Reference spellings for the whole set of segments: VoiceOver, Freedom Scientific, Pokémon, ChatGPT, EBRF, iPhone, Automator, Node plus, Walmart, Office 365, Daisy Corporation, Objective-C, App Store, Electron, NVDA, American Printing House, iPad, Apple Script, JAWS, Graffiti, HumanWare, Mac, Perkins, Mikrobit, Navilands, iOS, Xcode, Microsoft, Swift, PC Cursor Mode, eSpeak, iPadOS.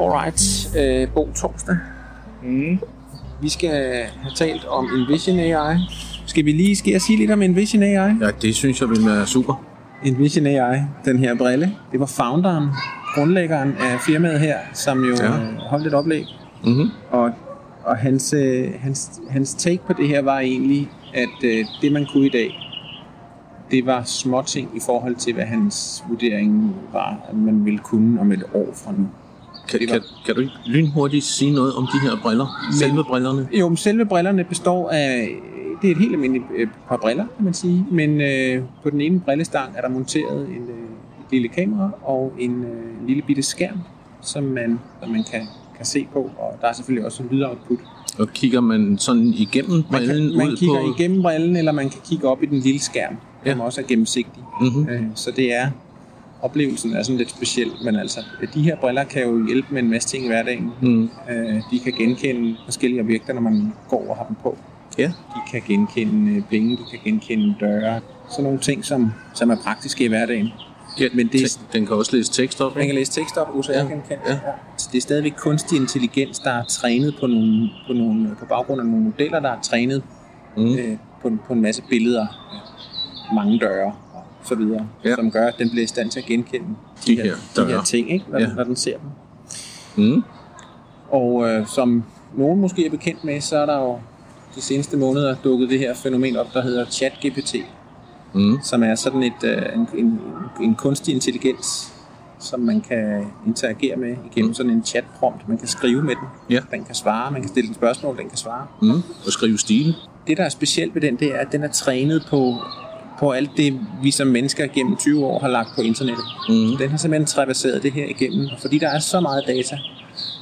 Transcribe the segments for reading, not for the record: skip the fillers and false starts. Alright, Bo Torsdag. Vi skal have talt om Envision AI. Skal jeg sige lidt om Envision AI? Ja, det synes jeg vil være super. Envision AI, den her brille, det var founderen, grundlæggeren af firmaet her, som jo holdt et oplæg. Mm-hmm. Og hans take på det her var egentlig, at det man kunne i dag, det var småting i forhold til, hvad hans vurdering var, at man ville kunne om et år fra nu. Kan du ikke lynhurtigt sige noget om de her briller? Selve brillerne? Jo, men selve brillerne består af... Det er et helt almindeligt par briller, kan man sige. Men på den ene brillestang er der monteret et lille kamera og en lille bitte skærm, som man kan se på. Og der er selvfølgelig også en lydoutput. Og kigger man sådan igennem brillen ud på... Man kigger igennem brillen, eller man kan kigge op i den lille skærm, som også er gennemsigtig. Mm-hmm. Så det er... Oplevelsen er sådan lidt speciel, men altså, de her briller kan jo hjælpe med en masse ting i hverdagen. Mm. De kan genkende forskellige objekter, når man går og har dem på. Yeah. De kan genkende penge, de kan genkende døre, sådan nogle ting, som er praktiske i hverdagen. Yeah. Men det er, den kan også læse tekst op. Den kan læse tekst op, OCR-genkendelse. Yeah. Så det er stadigvæk kunstig intelligens, der er trænet på baggrund af nogle modeller, der er trænet på en masse billeder, mange døre. Så videre, som gør, at den bliver i stand til at genkende de her ting, ikke? Når den ser dem. Mm. Og som nogen måske er bekendt med, så er der jo de seneste måneder dukket det her fænomen op, der hedder ChatGPT, som er sådan en kunstig intelligens, som man kan interagere med igennem sådan en chatprompt. Man kan skrive med den, den kan svare, man kan stille den spørgsmål, den kan svare. Mm. Og skrive stil. Det, der er specielt ved den, det er, at den er trænet på alt det, vi som mennesker gennem 20 år har lagt på internettet. Mm. Den har simpelthen traverseret det her igennem. Og fordi der er så meget data,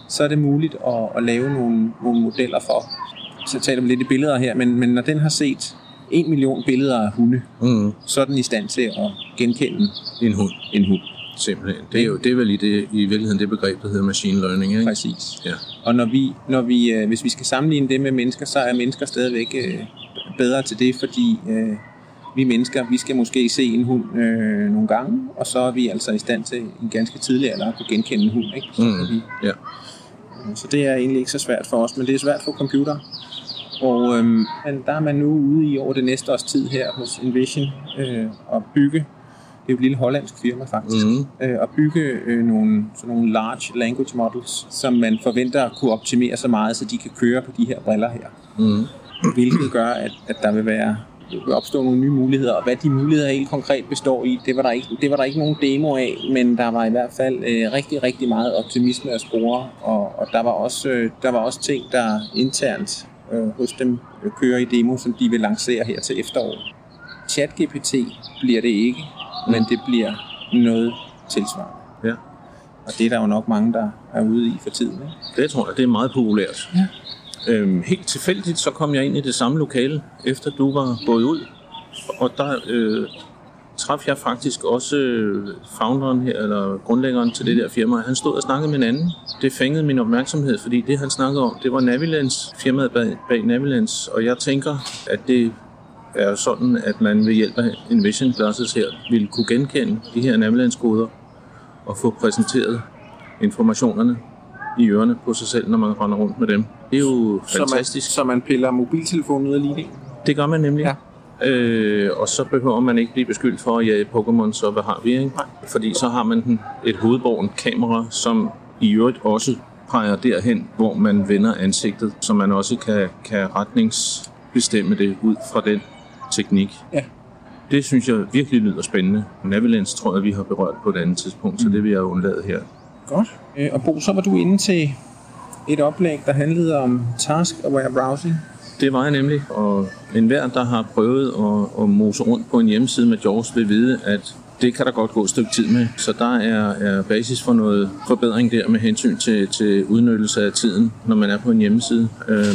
så er det muligt at lave nogle modeller for. Så taler vi lidt i billeder her, men når den har set 1 million billeder af hunde, så er den i stand til at genkende en hund. Simpelthen. Det er vel i virkeligheden det begreb, der hedder machine learning, ikke? Præcis. Ja. Og når vi, hvis vi skal sammenligne det med mennesker, så er mennesker stadigvæk bedre til det, fordi... Vi mennesker, vi skal måske se en hund nogle gange, og så er vi altså i stand til en ganske tidlig alder at kunne genkende en hund, ikke? Så det er egentlig ikke så svært for os, men det er svært for computer. Og der er man nu ude i over det næste års tid her hos Envision at bygge, det er jo et lille hollandsk firma faktisk, at bygge sådan nogle large language models, som man forventer at kunne optimere så meget, så de kan køre på de her briller her. Mm. Hvilket gør, at der vil være... opstå nogle nye muligheder, og hvad de muligheder helt konkret består i, det var der ikke nogen demo af, men der var i hvert fald rigtig, rigtig meget optimisme at spore, og der var også ting, der internt hos dem kører i demo, som de vil lancere her til efteråret. ChatGPT bliver det ikke, men det bliver noget tilsvarende. Ja. Og det er der jo nok mange, der er ude i for tiden. Ikke? Det tror jeg, det er meget populært. Ja. Helt tilfældigt, så kom jeg ind i det samme lokale, efter du var gået ud, og der træffede jeg faktisk også founderen her, eller grundlæggeren til det der firma. Han stod og snakkede med en anden. Det fængede min opmærksomhed, fordi det han snakkede om, det var Navilands, firmaet bag Navilands, og jeg tænker, at det er sådan, at man ved hjælp af Envision Glasses her ville kunne genkende de her Navilands-koder og få præsenteret informationerne i ørerne på sig selv, når man render rundt med dem. Det er jo fantastisk. Så man piller mobiltelefonen ud af ligningen? Det gør man nemlig. Ja. Og så behøver man ikke blive beskyldt for at jage Pokémon, så hvad har vi, ikke? Nej. Fordi så har man et hovedbårent kamera, som i øvrigt også peger derhen, hvor man vender ansigtet, så man også kan retningsbestemme det ud fra den teknik. Ja. Det synes jeg virkelig lyder spændende. Navilands tror jeg, vi har berørt på et andet tidspunkt, så det vil jeg undlade her. Godt. Og Bo, så var du inde til et oplæg, der handlede om task-aware browsing. Det var jeg nemlig, og enhver, der har prøvet at mose rundt på en hjemmeside med JAWS, vil vide, at det kan der godt gå et stykke tid med. Så der er basis for noget forbedring der med hensyn til udnyttelse af tiden, når man er på en hjemmeside.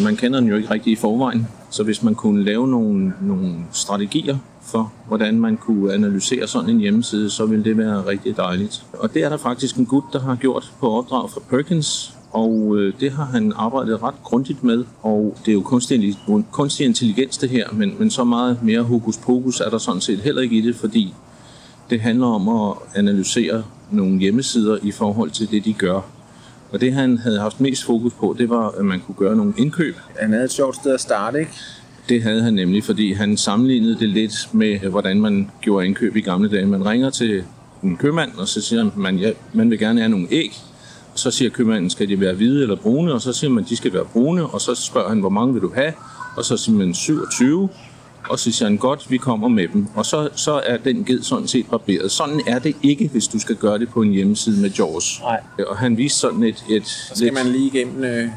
Man kender den jo ikke rigtig i forvejen, så hvis man kunne lave nogle strategier for, hvordan man kunne analysere sådan en hjemmeside, så ville det være rigtig dejligt. Og det er der faktisk en gut, der har gjort på opdrag fra Perkins, og det har han arbejdet ret grundigt med, og det er jo kunstig intelligens det her, men så meget mere hokus pokus er der sådan set heller ikke i det, fordi det handler om at analysere nogle hjemmesider i forhold til det, de gør. Og det han havde haft mest fokus på, det var, at man kunne gøre nogle indkøb. Han havde et sjovt sted at starte, ikke? Det havde han nemlig, fordi han sammenlignede det lidt med, hvordan man gjorde indkøb i gamle dage. Man ringer til en købmand, og så siger man, ja, man vil gerne have nogle æg. Så siger købmanden, skal de være hvide eller brune? Og så siger man, de skal være brune. Og så spørger han, hvor mange vil du have? Og så siger man 27. Og så siger han, godt, vi kommer med dem. Og så er den ged sådan set barberet. Sådan er det ikke, hvis du skal gøre det på en hjemmeside med JAWS. Nej. Og han viste sådan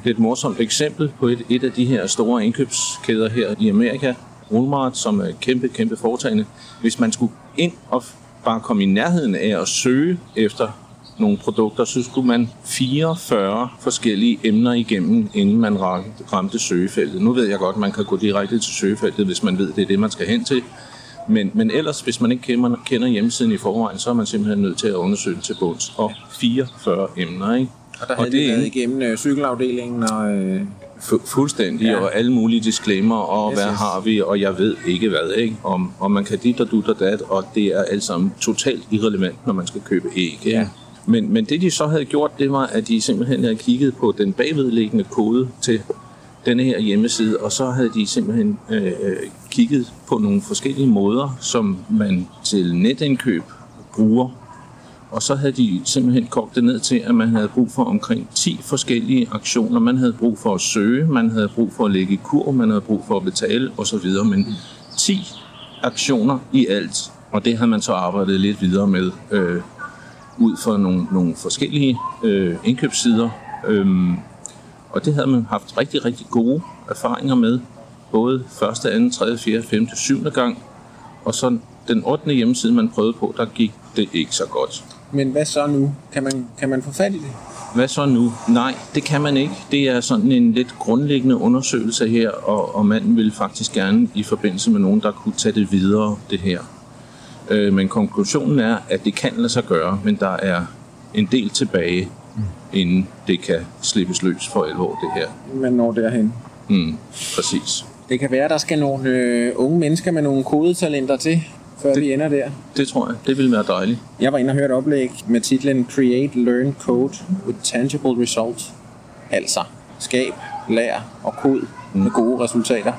et morsomt eksempel på et af de her store indkøbskæder her i Amerika. Walmart, som er kæmpe, kæmpe foretagende. Hvis man skulle ind og bare komme i nærheden af at søge efter nogle produkter, så skulle man 44 forskellige emner igennem, inden man ramte søgefeltet. Nu ved jeg godt, at man kan gå direkte til søgefeltet, hvis man ved, det er det, man skal hen til. Men ellers, hvis man ikke kender hjemmesiden i forvejen, så er man simpelthen nødt til at undersøge til bunds. Og 44 emner, ikke? Og der havde det været igennem cykelafdelingen og... Fuldstændig, ja. Og alle mulige disclaimer, og hvad har vi, og jeg ved ikke hvad, ikke? Og man kan dit og dut og dat, og det er alt sammen totalt irrelevant, når man skal købe æg, ikke? Ja. Men det, de så havde gjort, det var, at de simpelthen havde kigget på den bagvedliggende kode til denne her hjemmeside, og så havde de simpelthen kigget på nogle forskellige måder, som man til netindkøb bruger. Og så havde de simpelthen kogt det ned til, at man havde brug for omkring 10 forskellige aktioner. Man havde brug for at søge, man havde brug for at lægge i kurv, man havde brug for at betale osv. Men 10 aktioner i alt, og det havde man så arbejdet lidt videre med ud fra nogle forskellige indkøbssider. Og det havde man haft rigtig, rigtig gode erfaringer med, både første, anden, tredje, fjerde, femte, syvende gang. Og så den 8. hjemmeside, man prøvede på, der gik det ikke så godt. Men hvad så nu? Kan man få fat i det? Hvad så nu? Nej, det kan man ikke. Det er sådan en lidt grundlæggende undersøgelse her, og manden ville faktisk gerne i forbindelse med nogen, der kunne tage det videre, det her. Men konklusionen er, at det kan lade sig gøre, men der er en del tilbage, inden det kan slippes løs for alvor, det her. Man når derhen. Præcis. Det kan være, at der skal nogle unge mennesker med nogle kodetalenter til, før vi ender der. Det tror jeg. Det ville være dejligt. Jeg var inde og hørte oplæg med titlen Create, Learn, Code with Tangible Results. Altså, skab, lær og kod med gode resultater.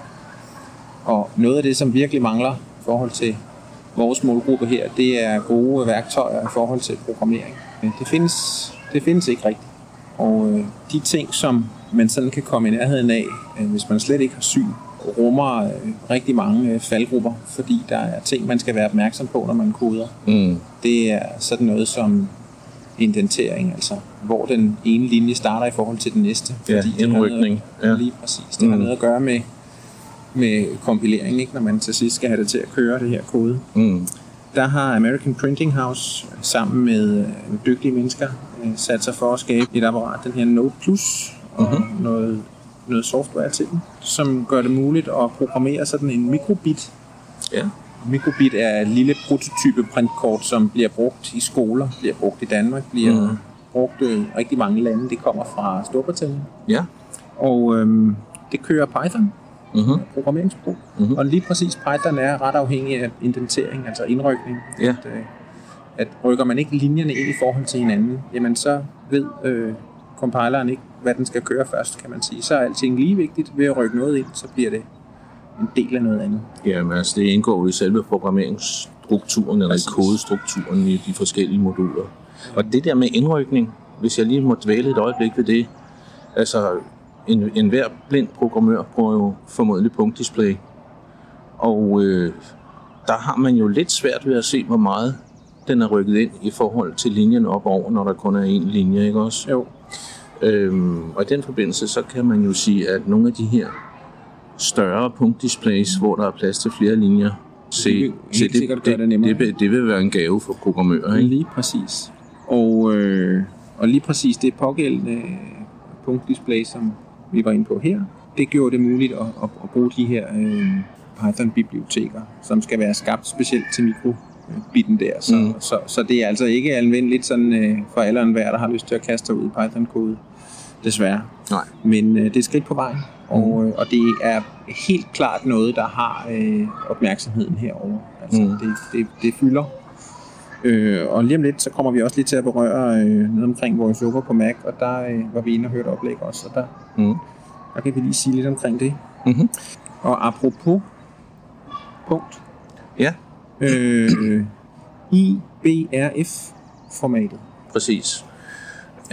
Og noget af det, som virkelig mangler i forhold til vores målgruppe her, det er gode værktøjer i forhold til programmering. Det findes ikke rigtigt. Og de ting, som man sådan kan komme i nærheden af, hvis man slet ikke har syn, rummer rigtig mange faldgrupper, fordi der er ting, man skal være opmærksom på, når man koder. Det er sådan noget som indentering, altså hvor den ene linje starter i forhold til den næste. Ja, indrykning. Lige præcis. Det har noget at gøre med kompilering, ikke, når man til sidst skal have det til at køre det her kode. Der har American Printing House sammen med dygtige mennesker sat sig for at skabe et apparat, den her Node plus, og noget software til den, som gør det muligt at programmere sådan en mikrobit. Ja. Mikrobit er et lille prototype printkort, som bliver brugt i skoler, bliver brugt i Danmark, bliver brugt i rigtig mange lande. Det kommer fra Storbritannien. Ja. Og det kører Python, programmeringssprog. Og lige præcis Python er ret afhængig af indentering, altså indrykning. Ja. At rykker man ikke linjerne ind i forhold til hinanden, jamen så ved compileren ikke, hvad den skal køre først, kan man sige. Så er alting lige vigtigt. Ved at rykke noget ind, så bliver det en del af noget andet. Jamen, altså det indgår i selve programmeringsstrukturen, eller kodestrukturen i de forskellige moduler. Og det der med indrykning, hvis jeg lige må dvæle et øjeblik ved det, altså en hver blind programmør bruger jo formodentlig punktdisplay, og der har man jo lidt svært ved at se, hvor meget den er rykket ind i forhold til linjen op over, når der kun er én linje, ikke også? Jo. Og i den forbindelse, så kan man jo sige, at nogle af de her større punktdisplays, hvor der er plads til flere linjer, det vil være en gave for programmører, ikke? Lige præcis. Og lige præcis det pågældende punktdisplay, som vi var inde på her, det gjorde det muligt at bruge de her Python-biblioteker, som skal være skabt specielt til mikrobitten der. Så det er altså ikke anvendeligt sådan, for alle og enhver, der har lyst til at kaste ud Python-kode, desværre. Nej. Men det er skridt på vejen, og det er helt klart noget, der har opmærksomheden herovre. Altså, det fylder Og lige om lidt, så kommer vi også lige til at berøre ned omkring VoiceOver på Mac, og der var vi inde og hørte oplæg også, og der kan vi lige sige lidt omkring det. Mm-hmm. Og apropos punkt. Ja. EBRF-formatet. Præcis.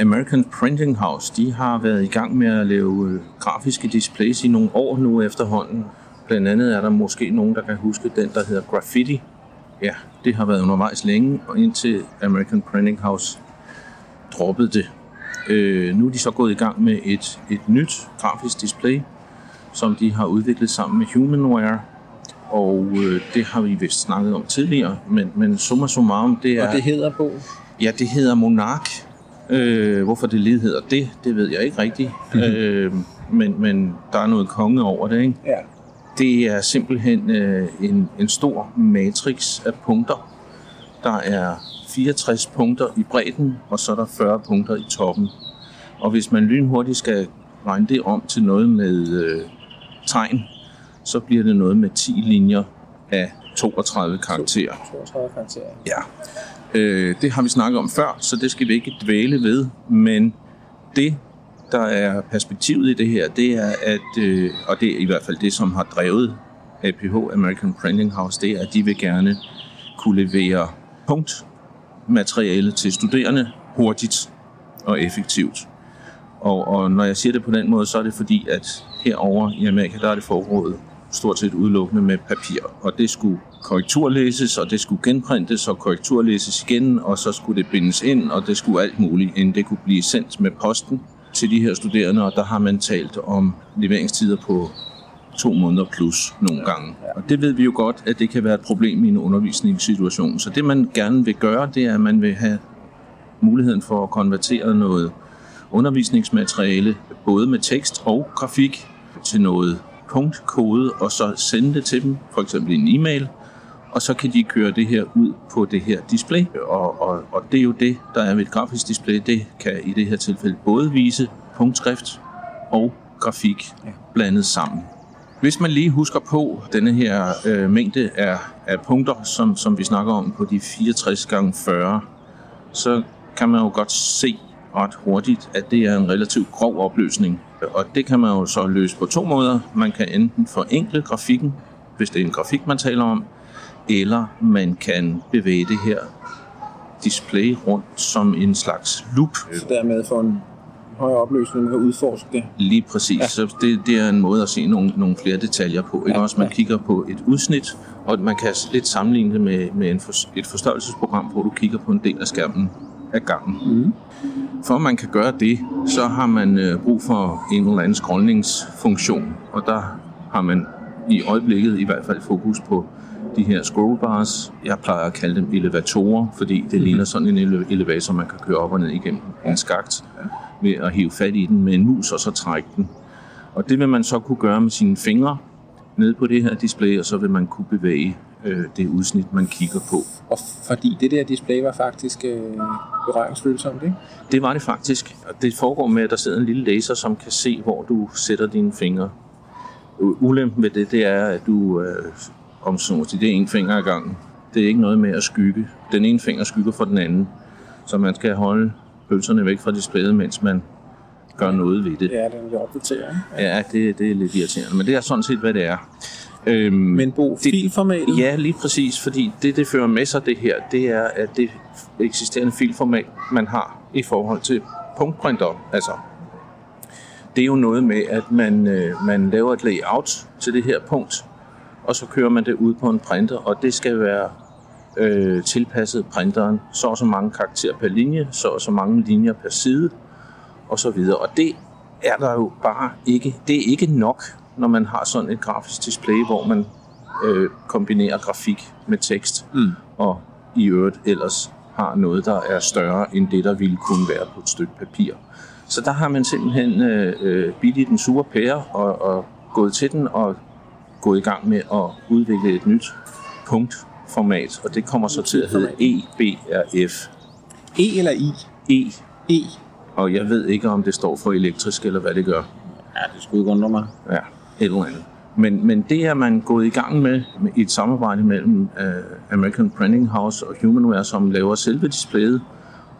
American Printing House, de har været i gang med at lave grafiske displays i nogle år nu efterhånden. Blandt andet er der måske nogen, der kan huske den, der hedder Graffiti. Ja, det har været undervejs længe, og indtil American Printing House droppede det. Nu er de så gået i gang med et nyt grafisk display, som de har udviklet sammen med HumanWare. Og det har vi vist snakket om tidligere, men summa summarum, det er... Og det hedder på? Ja, det hedder Monarch. Hvorfor det lige hedder det ved jeg ikke rigtigt. Men der er noget konge over det, ikke? Ja. Det er simpelthen en stor matrix af punkter. Der er 64 punkter i bredden, og så er der 40 punkter i toppen. Og hvis man lynhurtigt skal regne det om til noget med tegn, så bliver det noget med 10 linjer af 32 karakterer. 32 karakterer. Ja. Det har vi snakket om før, så det skal vi ikke dvæle ved, men det... Der er perspektivet i det her, det er, at, og det er i hvert fald det, som har drevet APH, American Printing House, det er, at de vil gerne kunne levere punktmateriale til studerende hurtigt og effektivt. Og når jeg siger det på den måde, så er det fordi, at herover i Amerika, der er det foregået stort set udelukkende med papir, og det skulle korrekturlæses, og det skulle genprintes og korrekturlæses igen, og så skulle det bindes ind, og det skulle alt muligt, inden det kunne blive sendt med posten til de her studerende, og der har man talt om leveringstider på 2 måneder plus nogle gange. Og det ved vi jo godt, at det kan være et problem i en undervisningssituation. Så det, man gerne vil gøre, det er, at man vil have muligheden for at konvertere noget undervisningsmateriale, både med tekst og grafik, til noget punktkode, og så sende det til dem, for eksempel en e-mail, og så kan de køre det her ud på det her display. Og det er jo det, der er ved et grafisk display. Det kan i det her tilfælde både vise punktskrift og grafik blandet sammen. Hvis man lige husker på denne her mængde af punkter, som vi snakker om på de 64x40, så kan man jo godt se ret hurtigt, at det er en relativt grov opløsning. Og det kan man jo så løse på 2 måder. Man kan enten forenkle grafikken, hvis det er en grafik, man taler om, eller man kan bevæge det her display rundt som en slags loop. Så dermed for en højere opløsning at udforske det. Lige præcis. Ja. Så det er en måde at se nogle flere detaljer på. Ikke? Ja, også man kigger på et udsnit, og man kan lidt sammenligne det med et forstørrelsesprogram, hvor du kigger på en del af skærmen af gangen. Mm. For at man kan gøre det, så har man brug for en eller anden scrollningsfunktion, og der har man i øjeblikket i hvert fald fokus på de her scrollbars. Jeg plejer at kalde dem elevatorer, fordi det ligner sådan en elevator, man kan køre op og ned igennem en skakt ved at hive fat i den med en mus og så trække den. Og det vil man så kunne gøre med sine fingre nede på det her display, og så vil man kunne bevæge det udsnit, man kigger på. Og fordi det der display var faktisk berøringsfølsomt, ikke? Det var det faktisk. Og det foregår med, at der sidder en lille laser, som kan se, hvor du sætter dine fingre. Ulempen ved det er, at du... om sådan, det er en finger ad gangen. Det er ikke noget med at skygge. Den ene finger skygger for den anden. Så man skal holde pølserne væk fra displayet, mens man gør noget ved det. Ja, det er lidt opdateret. Ja, det er lidt irriterende, men det er sådan set, hvad det er. Men brug filformatet? Ja, lige præcis, fordi det fører med sig det her, det er, at det eksisterende filformat, man har i forhold til punktprinter, altså det er jo noget med, at man laver et layout til det her punkt, og så kører man det ud på en printer, og det skal være tilpasset printeren. Så og så mange karakterer per linje, så og så mange linjer per side, og så videre. Og det er der jo bare ikke. Det er ikke nok, når man har sådan et grafisk display, hvor man kombinerer grafik med tekst, og i øvrigt ellers har noget, der er større end det, der ville kunne være på et stykke papir. Så der har man simpelthen bidt i den sure pære og gået til den og gået i gang med at udvikle et nyt punktformat, og det kommer så til at hedde EBRF. E eller I? E. E. Og jeg ved ikke, om det står for elektrisk, eller hvad det gør. Ja, det skulle ikke undre mig. Ja, et eller andet. Men det er man gået i gang med i et samarbejde mellem American Printing House og HumanWare, som laver selve displayet,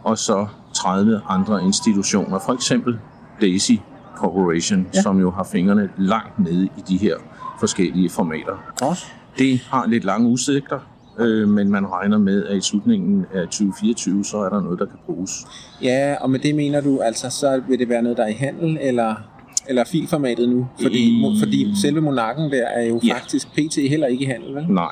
og så 30 andre institutioner. For eksempel Daisy Corporation, som jo har fingrene langt nede i de her forskellige formater. Det har lidt lange udsigter, men man regner med, at i slutningen af 2024, så er der noget, der kan bruges. Ja, og med det mener du, altså så vil det være noget, der er i handel, eller filformatet nu? Fordi selve Monarchen der er jo faktisk pt. Heller ikke i handel, vel? Nej.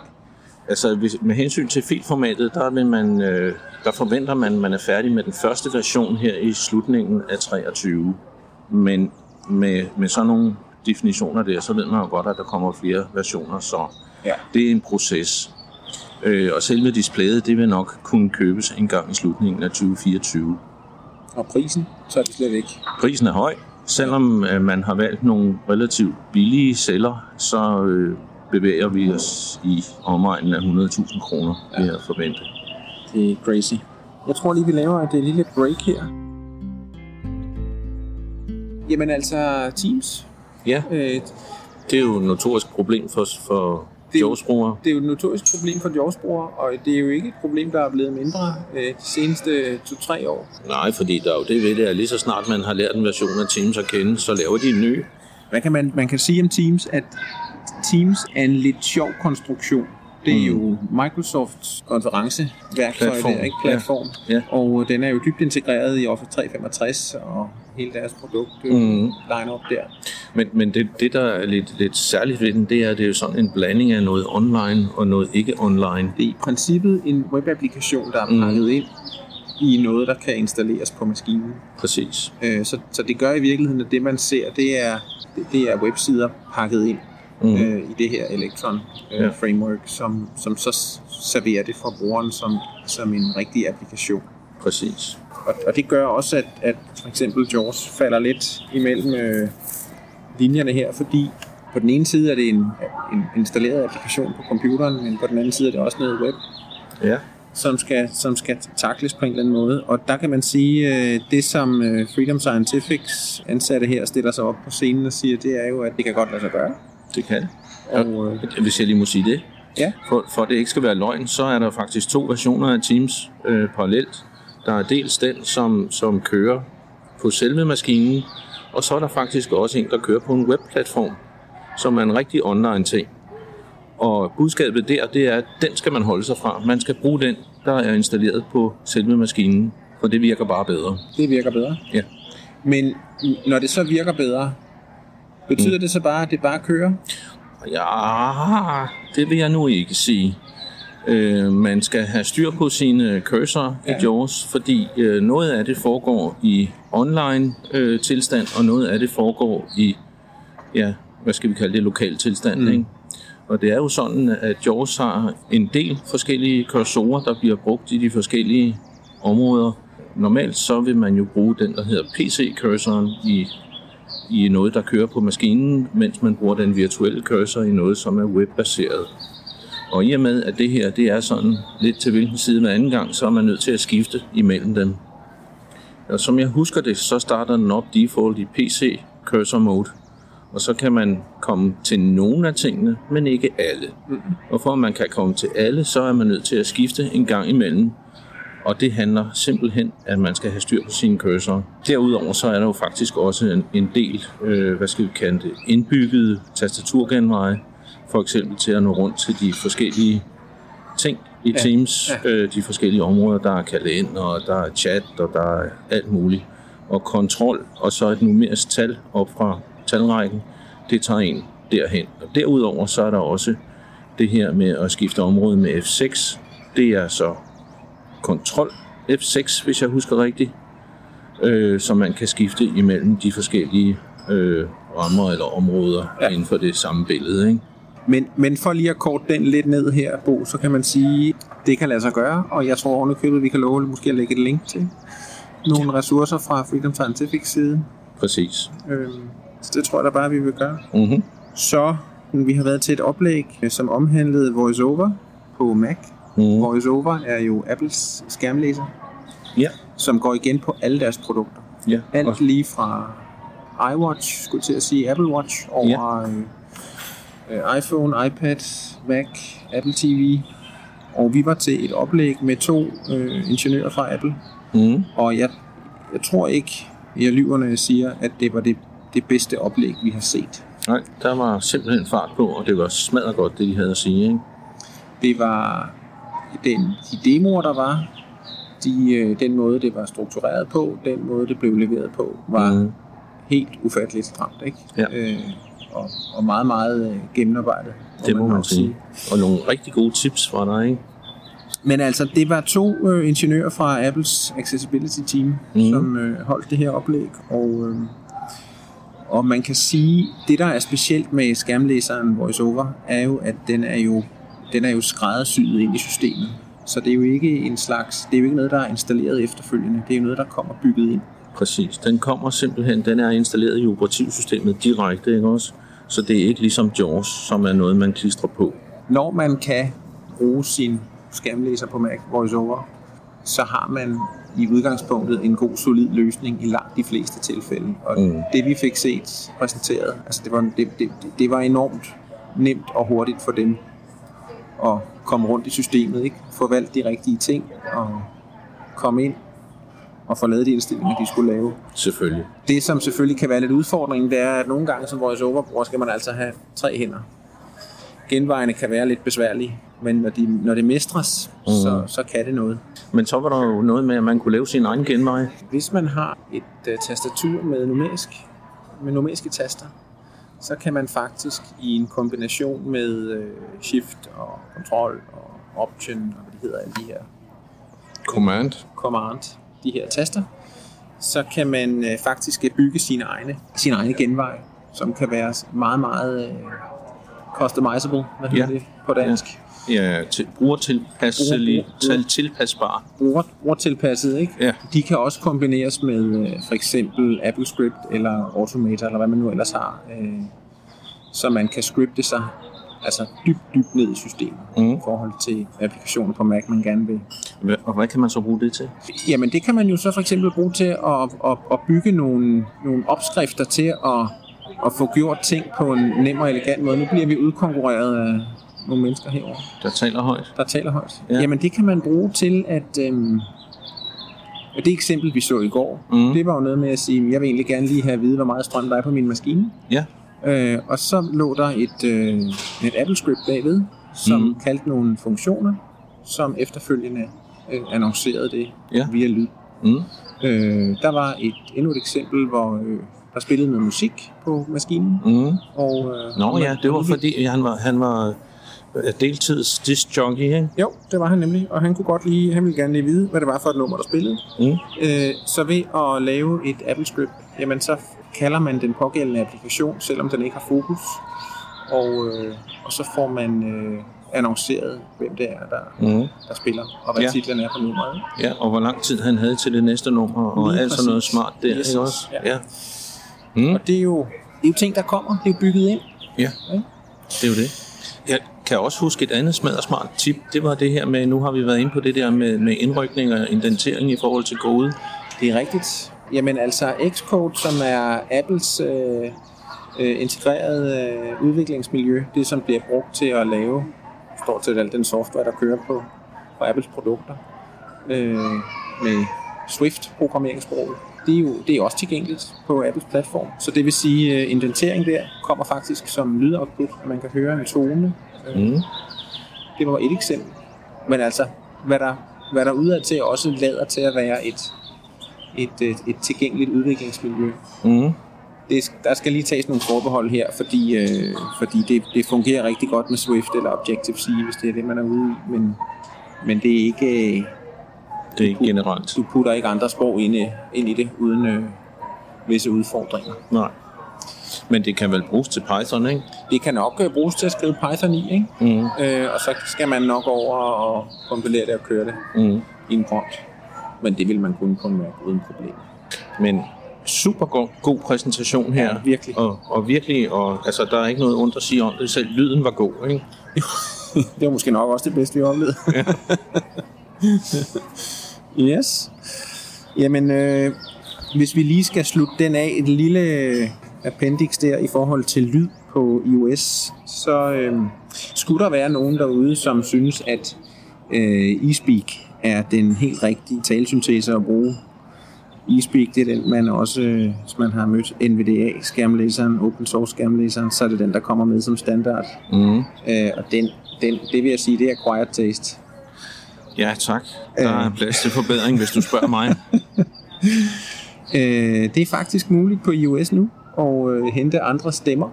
Altså hvis, med hensyn til filformatet, der forventer man, at man er færdig med den første version her i slutningen af 23. Men med sådan nogle definitioner der, så ved man jo godt, at der kommer flere versioner, så det er en proces. Og selve displayet, det vil nok kunne købes en gang i slutningen af 2024. Og prisen, så er det slet ikke? Prisen er høj. Selvom man har valgt nogle relativt billige celler, så bevæger vi os i omegnen af 100.000 kroner, det er forventet. Det er crazy. Jeg tror lige, vi laver et lille break her. Jamen altså Teams? Ja, det er jo et notorisk problem for JAWS-brugere. Det er jo et notorisk problem for JAWS-brugere, og det er jo ikke et problem, der er blevet mindre de seneste 2-3 år. Nej, fordi der er jo det ved det, at lige så snart man har lært en version af Teams at kende, så laver de en ny. Hvad kan man kan sige om Teams, at Teams er en lidt sjov konstruktion. Det er jo Microsofts konferenceværktøj, platform. Der, ikke? Platform. Ja. Ja. Og den er jo dybt integreret i Office 365 og hele deres produkt line-up der. Men det, der er lidt særligt ved den, det er, at det er jo sådan en blanding af noget online og noget ikke online. Det er i princippet en webapplikation, der er pakket ind i noget, der kan installeres på maskinen. Præcis. Så det gør i virkeligheden, at det man ser, det er websider pakket ind. I det her Electron framework, som så serverer det for brugeren som en rigtig applikation. Præcis. Og det gør også, at for eksempel JAWS falder lidt imellem linjerne her, fordi på den ene side er det en installeret applikation på computeren, men på den anden side er det også noget web, som skal takles på en eller anden måde. Og der kan man sige, det som Freedom Scientifics ansatte her stiller sig op på scenen og siger, det er jo, at det kan godt lade sig gøre. Det kan. Og, hvis jeg lige må sige det. Ja. For det ikke skal være løgn, så er der faktisk 2 versioner af Teams parallelt. Der er dels den, som kører på selve maskinen, og så er der faktisk også en, der kører på en webplatform, som er en rigtig online ting. Og budskabet der, det er, at den skal man holde sig fra. Man skal bruge den, der er installeret på selve maskinen, for det virker bare bedre. Det virker bedre? Ja. Men når det så virker bedre, betyder det så bare, at det bare kører? Ja, det vil jeg nu ikke sige. Man skal have styr på sine cursorer i JAWS, fordi noget af det foregår i online tilstand, og noget af det foregår i, hvad skal vi kalde det, lokal tilstand. Ikke? Og det er jo sådan, at JAWS har en del forskellige cursorer, der bliver brugt i de forskellige områder. Normalt så vil man jo bruge den, der hedder PC-cursoren i noget, der kører på maskinen, mens man bruger den virtuelle cursor i noget, som er webbaseret. Og i og med, at det her, det er sådan lidt til hvilken side med anden gang, så er man nødt til at skifte imellem dem. Og som jeg husker det, så starter den op default i PC Cursor Mode, og så kan man komme til nogle af tingene, men ikke alle. Og for at man kan komme til alle, så er man nødt til at skifte en gang imellem. Og det handler simpelthen, at man skal have styr på sine cursorer. Derudover så er der jo faktisk også en del, hvad skal vi kalde det, indbyggede tastaturgenveje, for eksempel til at nå rundt til de forskellige ting i Teams, de forskellige områder, der er kalender, og der er chat, og der er alt muligt. Og kontrol, og så et numerisk tal op fra talrækken, det tager en derhen. Og derudover så er der også det her med at skifte område med F6, det er så kontrol F6, hvis jeg husker rigtigt, som man kan skifte imellem de forskellige rammer eller områder inden for det samme billede. Ikke? Men for lige at korte den lidt ned her, Bo, så kan man sige, det kan lade sig gøre, og jeg tror ovenikøbet, vi kan love måske at lægge et link til nogle ressourcer fra Freedom Scientific side. Præcis. Så det tror jeg da bare, vi vil gøre. Mm-hmm. Så vi har været til et oplæg, som omhandlede VoiceOver på Mac. VoiceOver er jo Apples skærmlæser, som går igen på alle deres produkter. Ja. Alt lige fra iWatch, skulle til at sige Apple Watch, over iPhone, iPad, Mac, Apple TV, og vi var til et oplæg med to ingeniører fra Apple, og jeg tror ikke, jeg lyver, når jeg siger, at det var det bedste oplæg, vi har set. Nej, der var simpelthen fart på, og det var smadret godt, det de havde at sige, ikke? Det var de demoer, der var, den måde, det var struktureret på, den måde, det blev leveret på, var helt ufatteligt stramt, ikke? Ja. Og meget, meget gennemarbejdet. Det må man sige. Og nogle rigtig gode tips fra dig, ikke? Men altså, det var to ingeniører fra Apples Accessibility Team, som holdt det her oplæg, og man kan sige, det der er specielt med skærmlæseren VoiceOver, er jo, at den er jo skræddersyet ind i systemet. Så det er jo ikke noget, der er installeret efterfølgende. Det er jo noget, der kommer bygget ind. Præcis. Den kommer simpelthen, den er installeret i operativsystemet direkte, ikke også? Så det er ikke ligesom JAWS, som er noget, man klistrer på. Når man kan bruge sin skærmlæser på Mac VoiceOver, så har man i udgangspunktet en god, solid løsning i langt de fleste tilfælde. Og det, vi fik set præsenteret, altså det var enormt nemt og hurtigt for dem at komme rundt i systemet, ikke? Få valgt de rigtige ting og komme ind og få lavet de indstillinger, de skulle lave. Selvfølgelig. Det, som selvfølgelig kan være lidt udfordringen, det er, at nogle gange som VoiceOver-bruger skal man altså have tre hænder. Genvejene kan være lidt besværlige, men når det mestres, så kan det noget. Men så var der jo noget med, at man kunne lave sin egen genvej. Hvis man har et tastatur med numeriske taster, så kan man faktisk i en kombination med shift og control og option, og hvad det hedder alle de her... Command. De her taster, så kan man faktisk bygge sine egne genveje, som kan være meget, meget customizable, hvad hedder det på dansk? Ja, tilpasbare. Brugertilpasset, ikke? Ja. De kan også kombineres med for eksempel Apple Script eller Automator, eller hvad man nu ellers har, så man kan scripte sig altså dybt ned i systemet i forhold til applikationer på Mac, man gerne vil. Og hvad kan man så bruge det til? Jamen det kan man jo så for eksempel bruge til at bygge nogle opskrifter til at få gjort ting på en nem og elegant måde. Nu bliver vi udkonkurreret af nogle mennesker herovre. Der taler højt. Ja. Jamen det kan man bruge til at... det eksempel, vi så i går, det var jo noget med at sige, jeg vil egentlig gerne lige have at vide, hvor meget strøm der er på min maskine. Ja. Og så lå der et Apple Script bagved, som kaldte nogle funktioner, som efterfølgende annoncerede det via lyd. Der var endnu et eksempel, hvor der spillede noget musik på maskinen. Og, det var fordi han var deltids disc jockey, ikke? Jo, det var han nemlig, og han ville gerne lige vide, hvad det var for et nummer, der spillede. Så ved at lave et Apple Script, jamen så kalder man den pågældende applikation, selvom den ikke har fokus, og så får man annonceret, hvem det er, der spiller, og hvad titlen er på nummeret. Ja, og hvor lang tid han havde til det næste nummer, og alt sådan noget smart der, ikke også? Ja. Og det er jo ting, der kommer, det er bygget ind. Ja, det er jo det. Jeg kan også huske et andet smart tip, det var det her med, nu har vi været inde på det der med indrykning og indentering i forhold til kode. Det er rigtigt. Jamen altså Xcode, som er Apples integrerede udviklingsmiljø, det som bliver brugt til at lave stort set al den software, der kører på Apples produkter, med Swift-programmeringssproget, det er også tilgængeligt på Apples platform. Så det vil sige, at indentering der kommer faktisk som lydoutput, at man kan høre en tone. Det var et eksempel. Men altså, hvad der udadtil også lader til at være et tilgængeligt udviklingsmiljø. Der skal lige tages nogle forbehold her, fordi det fungerer rigtig godt med Swift eller Objective-C, hvis det er det, man er ude i. Men det er ikke... Det er ikke generelt. Du putter ikke andre sprog ind i det, uden visse udfordringer. Nej. Men det kan vel bruges til Python, ikke? Det kan nok bruges til at skrive Python i, ikke? Og så skal man nok over og kompilere det og køre det i en prompt. Men det vil man kunne mærke uden problemer. Men super god præsentation her. Ja, virkelig. Og virkelig, altså der er ikke noget ondt at sige om det. Selv lyden var god, ikke? Det var måske nok også det bedste, vi oplevede. Ja. Yes. Jamen, hvis vi lige skal slutte den af, et lille appendix der i forhold til lyd på iOS, så skulle der være nogen derude, som synes, at eSpeak er den helt rigtige talesyntese at bruge. eSpeak, det er den, man også, hvis man har mødt NVDA-skærmlæseren, open source-skærmlæseren, så er det den, der kommer med som standard. Mm. Og det vil jeg sige, det er quiet taste. Ja, tak. Der er plads til forbedring, hvis du spørger mig. Det er faktisk muligt på iOS nu at hente andre stemmer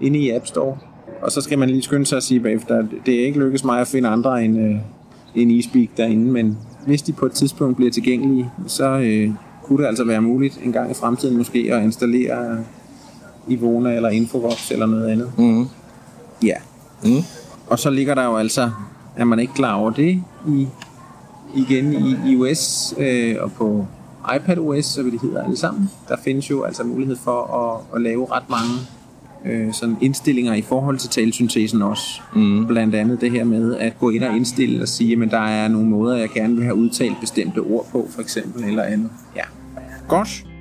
inde i App Store. Og så skal man lige skynde sig at sige bagefter, at det ikke lykkes mig at finde andre end eSpeak derinde, men hvis de på et tidspunkt bliver tilgængelige, så kunne det altså være muligt en gang i fremtiden måske at installere Ivona eller Infobox eller noget andet. Mm. Ja. Mm. Og så ligger der jo altså, at man ikke klar over det, igen i iOS og på iPadOS, så vil det hedder alle sammen. Der findes jo altså mulighed for at lave ret mange sådan indstillinger i forhold til talesyntesen også. Mm. Blandt andet det her med at gå ind og indstille og sige, at der er nogle måder, jeg gerne vil have udtalt bestemte ord på, for eksempel, eller andet. Ja. Godt.